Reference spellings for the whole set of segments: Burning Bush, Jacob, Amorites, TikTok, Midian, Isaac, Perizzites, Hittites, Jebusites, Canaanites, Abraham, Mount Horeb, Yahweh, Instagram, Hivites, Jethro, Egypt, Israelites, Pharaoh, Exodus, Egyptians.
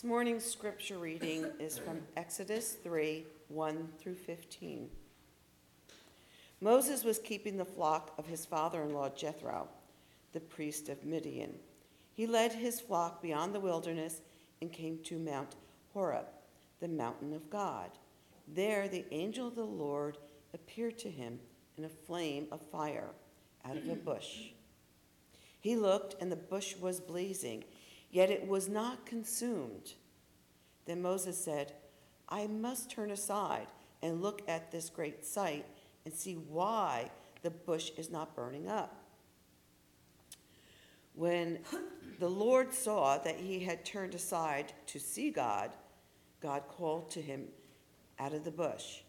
This morning's scripture reading is from Exodus 3, 1 through 15. Moses was keeping the flock of his father-in-law Jethro, the priest of Midian. He led his flock beyond the wilderness and came to Mount Horeb, the mountain of God. There the angel of the Lord appeared to him in a flame of fire out of a bush. He looked, and the bush was blazing, yet it was not consumed. Then Moses said, I must turn aside and look at this great sight and see why the bush is not burning up. When the Lord saw that he had turned aside to see God, God called to him out of the bush,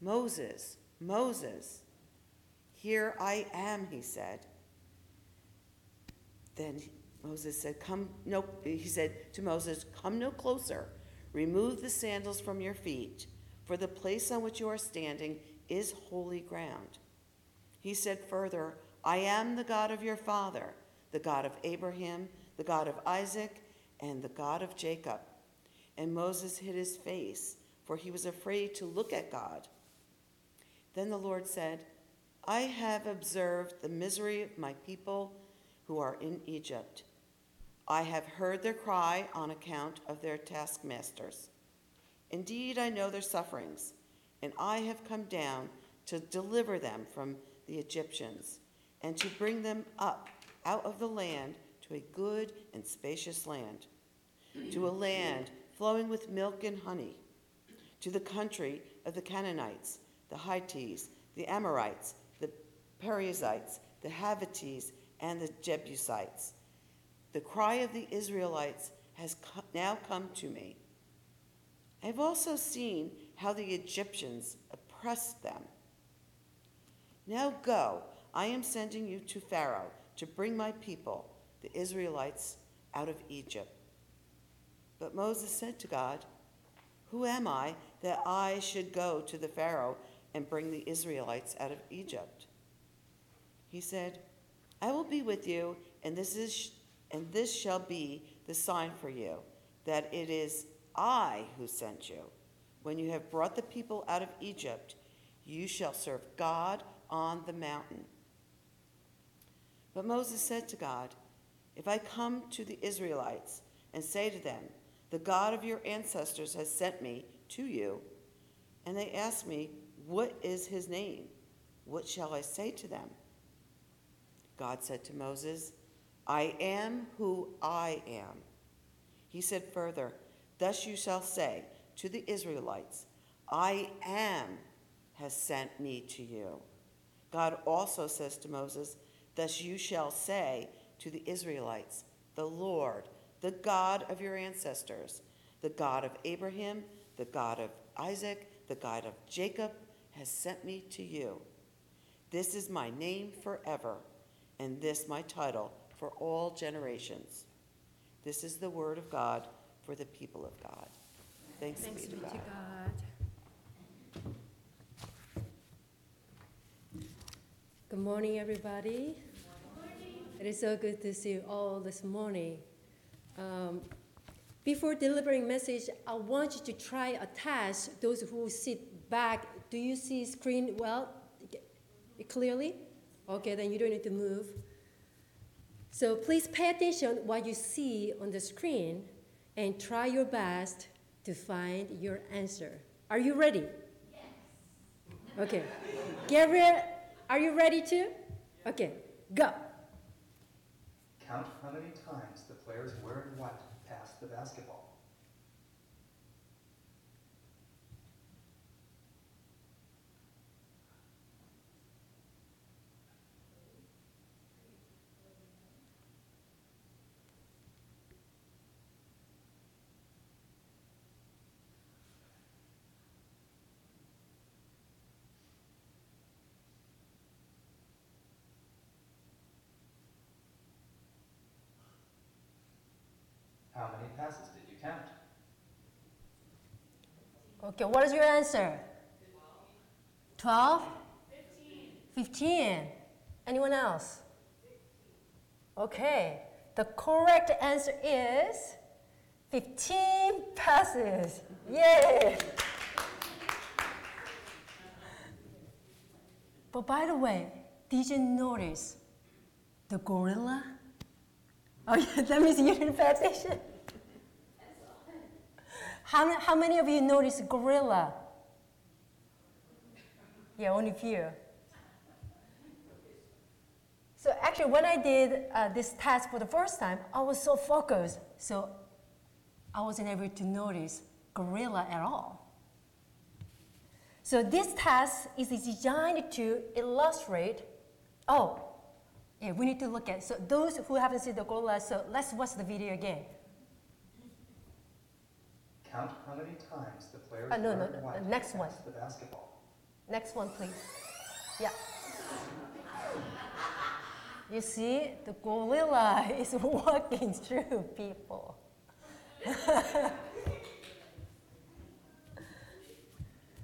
Moses, Moses. Here I am, he said. Then Moses said, Come no closer. Remove the sandals from your feet, for the place on which you are standing is holy ground. He said further, I am the God of your father, the God of Abraham, the God of Isaac, and the God of Jacob. And Moses hid his face, for he was afraid to look at God. Then the Lord said, I have observed the misery of my people who are in Egypt. I have heard their cry on account of their taskmasters. Indeed, I know their sufferings, and I have come down to deliver them from the Egyptians and to bring them up out of the land to a good and spacious land, to a land flowing with milk and honey, to the country of the Canaanites, the Hittites, the Amorites, the Perizzites, the Hivites, and the Jebusites. The cry of the Israelites has now come to me. I have also seen how the Egyptians oppressed them. Now go, I am sending you to Pharaoh to bring my people, the Israelites, out of Egypt. But Moses said to God, Who am I that I should go to the Pharaoh and bring the Israelites out of Egypt? He said, I will be with you, and this shall be the sign for you, that it is I who sent you. When you have brought the people out of Egypt, you shall serve God on the mountain. But Moses said to God, If I come to the Israelites and say to them, The God of your ancestors has sent me to you, and they ask me, What is his name? What shall I say to them? God said to Moses, I am who I am. He said further, Thus you shall say to the Israelites, I am has sent me to you. God also says to Moses, Thus you shall say to the Israelites, The Lord, the God of your ancestors, the God of Abraham, the God of Isaac, the God of Jacob, has sent me to you. This is my name forever, and this my title for all generations. This is the word of God for the people of God. Thanks be to God. Good morning, everybody. Good morning. It is so good to see you all this morning. Before delivering message, I want you to try a test. Those who sit back, do you see screen well, clearly? Okay, then you don't need to move. So please pay attention what you see on the screen and try your best to find your answer. Are you ready? Yes. Okay. Gabriel, are you ready too? Okay, go. Count how many times the players wearing white passed the basketball. How many passes did you count? Okay, what is your answer? 12? 15. Anyone else? 15. Okay, the correct answer is 15 passes. Yay! But by the way, did you notice the gorilla? Oh, yeah, that means you didn't pay attention. How many of you noticed gorilla? Yeah, only a few. So actually, when I did this task for the first time, I was so focused, so I wasn't able to notice gorilla at all. So this task is designed to illustrate, oh, yeah, we need to look at, so those who haven't seen the gorilla, so let's watch the video again. Count how many times the player next one. The basketball. Next one, please. Yeah. You see, the gorilla is walking through people.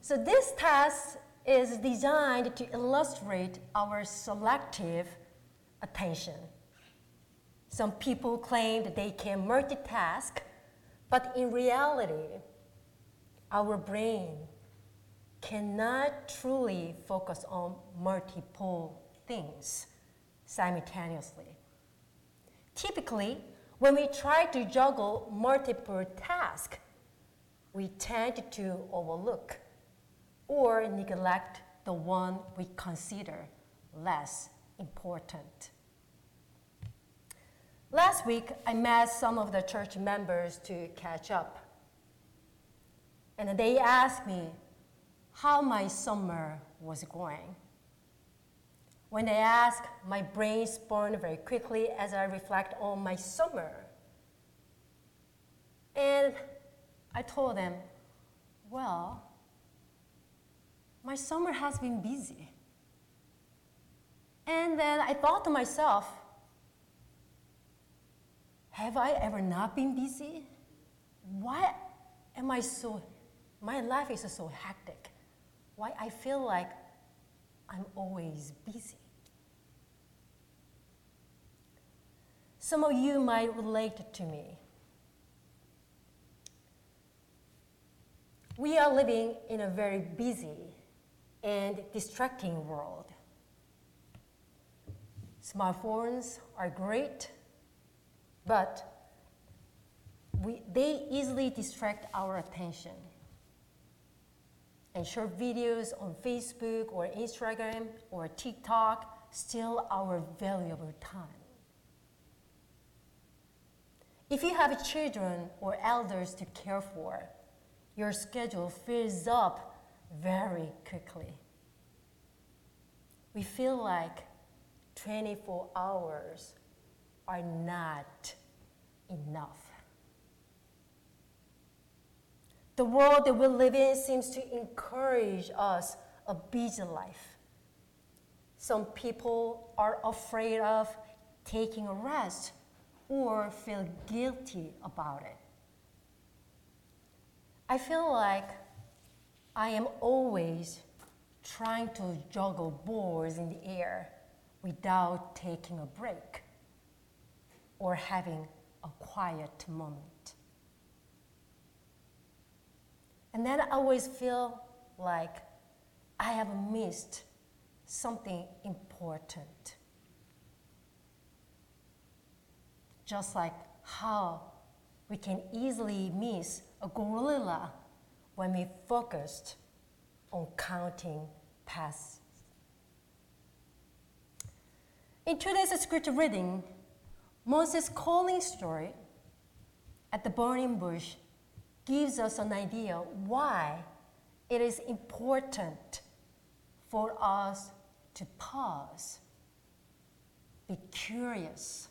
So this task is designed to illustrate our selective attention. Some people claim that they can multitask, but in reality, our brain cannot truly focus on multiple things simultaneously. Typically, when we try to juggle multiple tasks, we tend to overlook or neglect the one we consider less important. Last week, I met some of the church members to catch up. And they asked me how my summer was going. When they asked, my brain spun very quickly as I reflect on my summer. And I told them, well, my summer has been busy. And then I thought to myself, have I ever not been busy? Why am I so, my life is so hectic. Why I feel like I'm always busy. Some of you might relate to me. We are living in a very busy and distracting world. Smartphones are great, but they easily distract our attention. And short videos on Facebook or Instagram or TikTok steal our valuable time. If you have children or elders to care for, your schedule fills up very quickly. We feel like 24 hours are not enough. The world that we live in seems to encourage us a busy life. Some people are afraid of taking a rest or feel guilty about it. I feel like I am always trying to juggle balls in the air without taking a break or having a quiet moment. And then I always feel like I have missed something important. Just like how we can easily miss a gorilla when we focused on counting passes. In today's scripture reading, Moses' calling story at the burning bush gives us an idea why it is important for us to pause, be curious,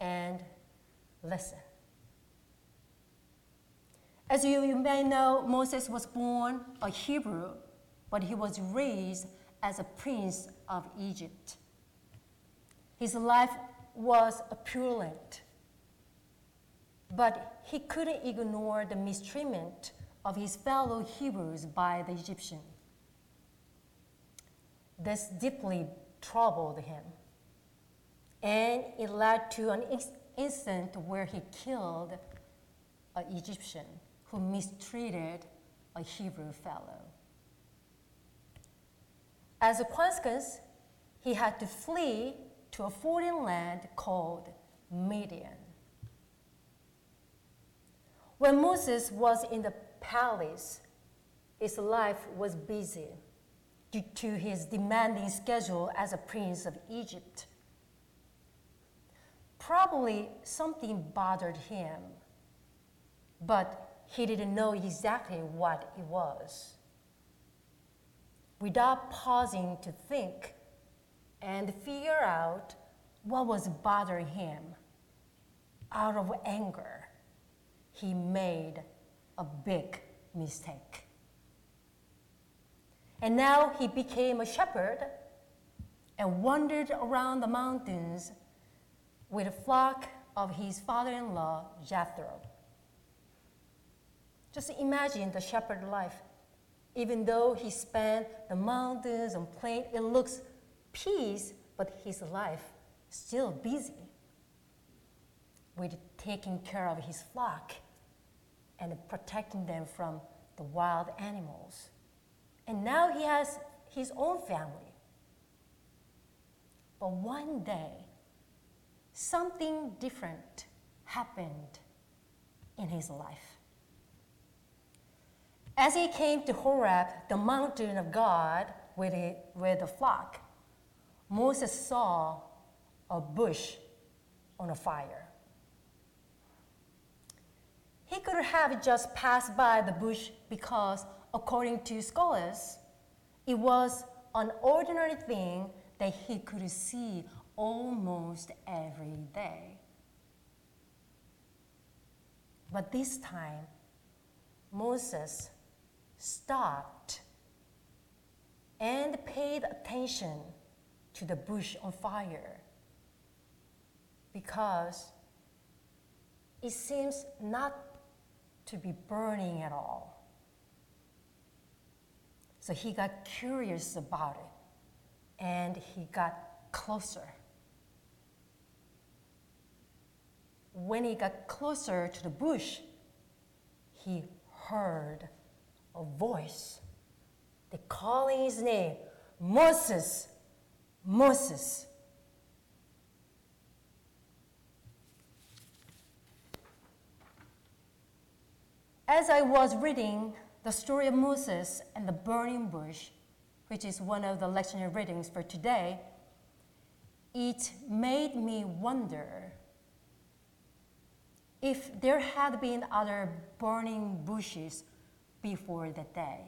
and listen. As you may know, Moses was born a Hebrew, but he was raised as a prince of Egypt. His life was opulent, but he couldn't ignore the mistreatment of his fellow Hebrews by the Egyptian. This deeply troubled him, and it led to an incident where he killed an Egyptian who mistreated a Hebrew fellow. As a consequence, he had to flee to a foreign land called Midian. When Moses was in the palace, his life was busy due to his demanding schedule as a prince of Egypt. Probably something bothered him, but he didn't know exactly what it was. Without pausing to think and figure out what was bothering him, out of anger, he made a big mistake. And now he became a shepherd and wandered around the mountains with a flock of his father-in-law, Jethro. Just imagine the shepherd life. Even though he spent the mountains and plains, it looks peace, but his life still busy with taking care of his flock and protecting them from the wild animals. And now he has his own family. But one day, something different happened in his life. As he came to Horeb, the mountain of God, with the flock, Moses saw a bush on a fire. He could have just passed by the bush because, according to scholars, it was an ordinary thing that he could see almost every day. But this time, Moses stopped and paid attention to the bush on fire because it seems not to be burning at all. So he got curious about it and he got closer. When he got closer to the bush, he heard a voice. They're calling his name, Moses, Moses. As I was reading the story of Moses and the burning bush, which is one of the lectionary readings for today, it made me wonder if there had been other burning bushes before that day.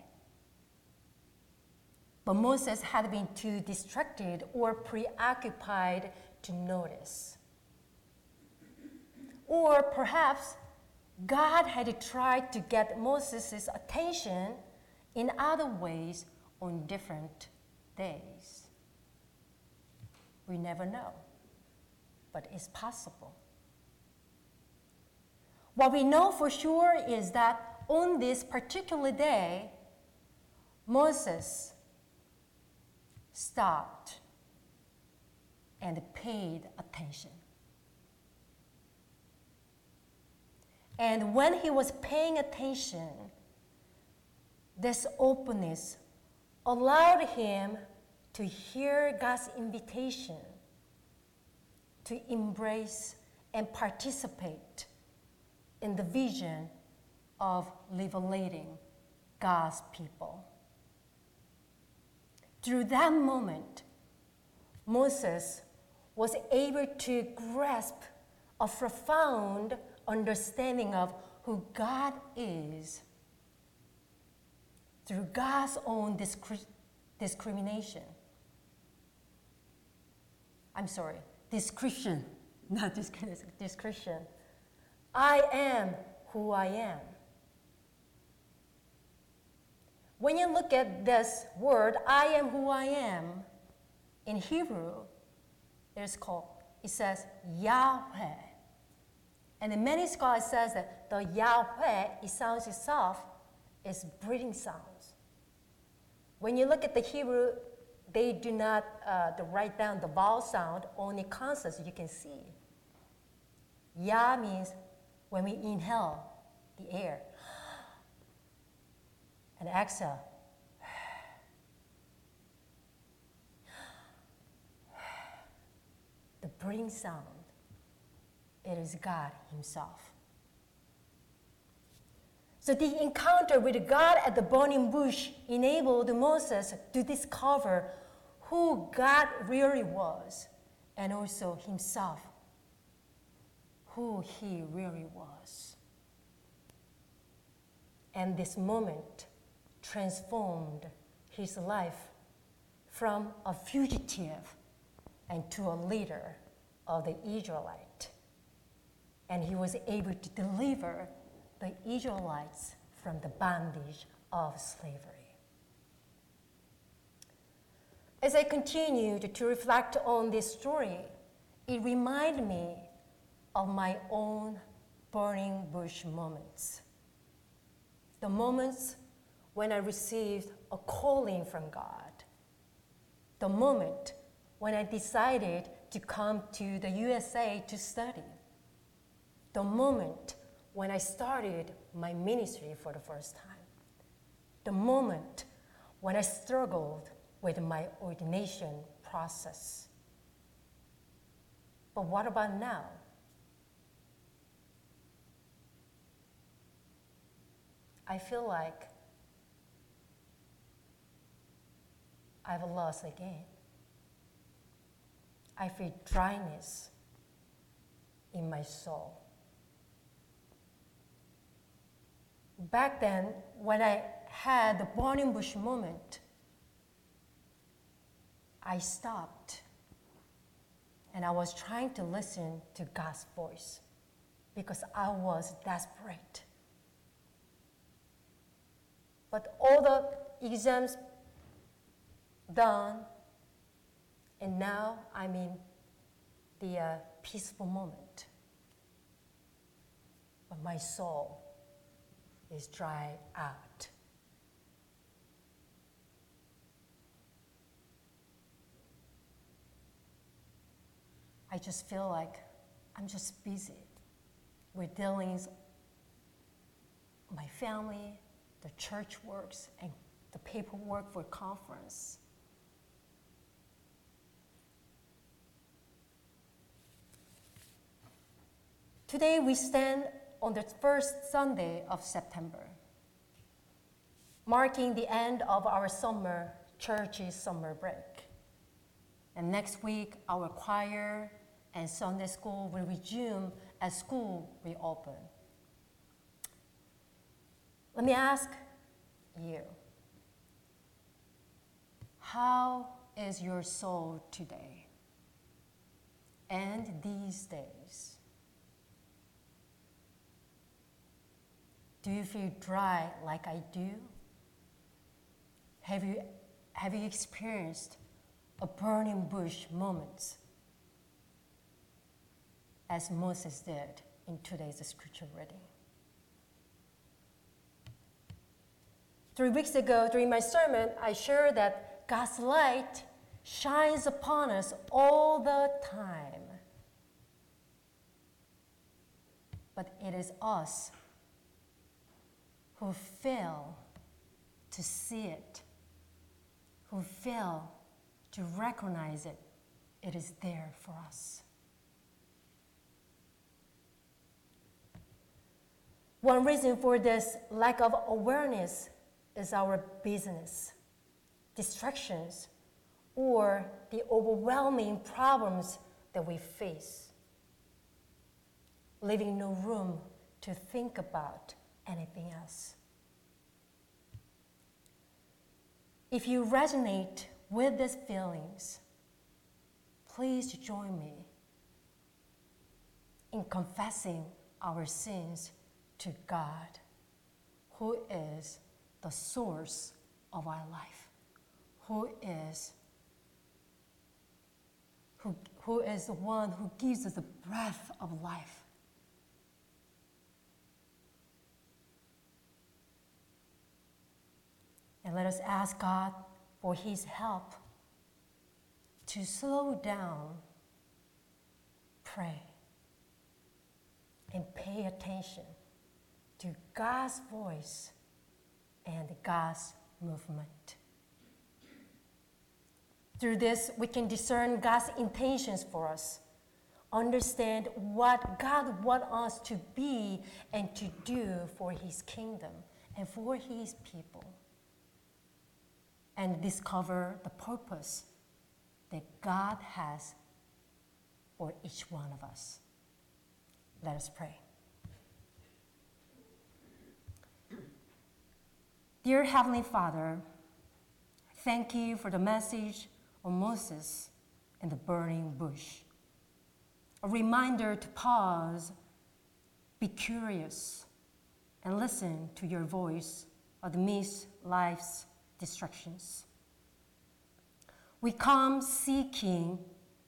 But Moses had been too distracted or preoccupied to notice. Or perhaps God had tried to get Moses' attention in other ways on different days. We never know, but it's possible. What we know for sure is that on this particular day, Moses stopped and paid attention. And when he was paying attention, this openness allowed him to hear God's invitation to embrace and participate in the vision of liberating God's people. Through that moment, Moses was able to grasp a profound understanding of who God is through God's own description. I am who I am. When you look at this word, I am who I am, in Hebrew, it says Yahweh. And in many scholars says that the Yahweh, it sounds itself, is breathing sounds. When you look at the Hebrew, they do not write down the vowel sound, only consonants you can see. Yah means when we inhale, the air, and exhale. The breathing sound, it is God himself. So the encounter with God at the burning bush enabled Moses to discover who God really was, and also himself, who he really was. And this moment transformed his life from a fugitive and to a leader of the Israelite. And he was able to deliver the Israelites from the bondage of slavery. As I continued to reflect on this story, it reminded me of my own burning bush moments. The moments when I received a calling from God. The moment when I decided to come to the USA to study. The moment when I started my ministry for the first time, the moment when I struggled with my ordination process. But what about now? I feel like I've lost again. I feel dryness in my soul. Back then, when I had the burning bush moment, I stopped and I was trying to listen to God's voice because I was desperate. But all the exams done, and now I'm in the peaceful moment. But my soul is dry out. I just feel like I'm just busy with dealing with my family, the church works, and the paperwork for conference. Today we stand on the first Sunday of September, marking the end of our summer church's summer break. And next week, our choir and Sunday school will resume as school reopen. Let me ask you, how is your soul today and these days? Do you feel dry like I do? Have you experienced a burning bush moment as Moses did in today's scripture reading? 3 weeks ago, during my sermon, I shared that God's light shines upon us all the time. But it is us who fail to see it, who fail to recognize it, it is there for us. One reason for this lack of awareness is our business, distractions, or the overwhelming problems that we face, leaving no room to think about anything else. If you resonate with these feelings, please join me in confessing our sins to God, who is the source of our life, who is the one who gives us the breath of life. And let us ask God for his help to slow down, pray, and pay attention through God's voice and God's movement. Through this, we can discern God's intentions for us, understand what God wants us to be and to do for his kingdom and for his people, and discover the purpose that God has for each one of us. Let us pray. Dear Heavenly Father, thank you for the message of Moses and the burning bush. A reminder to pause, be curious, and listen to your voice amidst life's distractions. We come seeking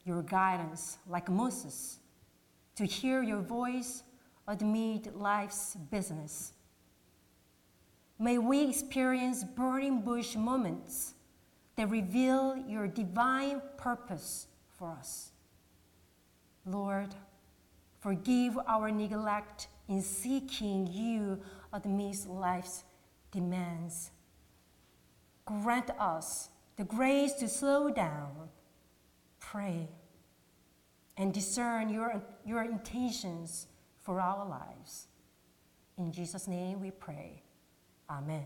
your guidance like Moses, to hear your voice amid life's business. May we experience burning bush moments that reveal your divine purpose for us. Lord, forgive our neglect in seeking you amidst life's demands. Grant us the grace to slow down, pray, and discern your intentions for our lives. In Jesus' name we pray. Amen.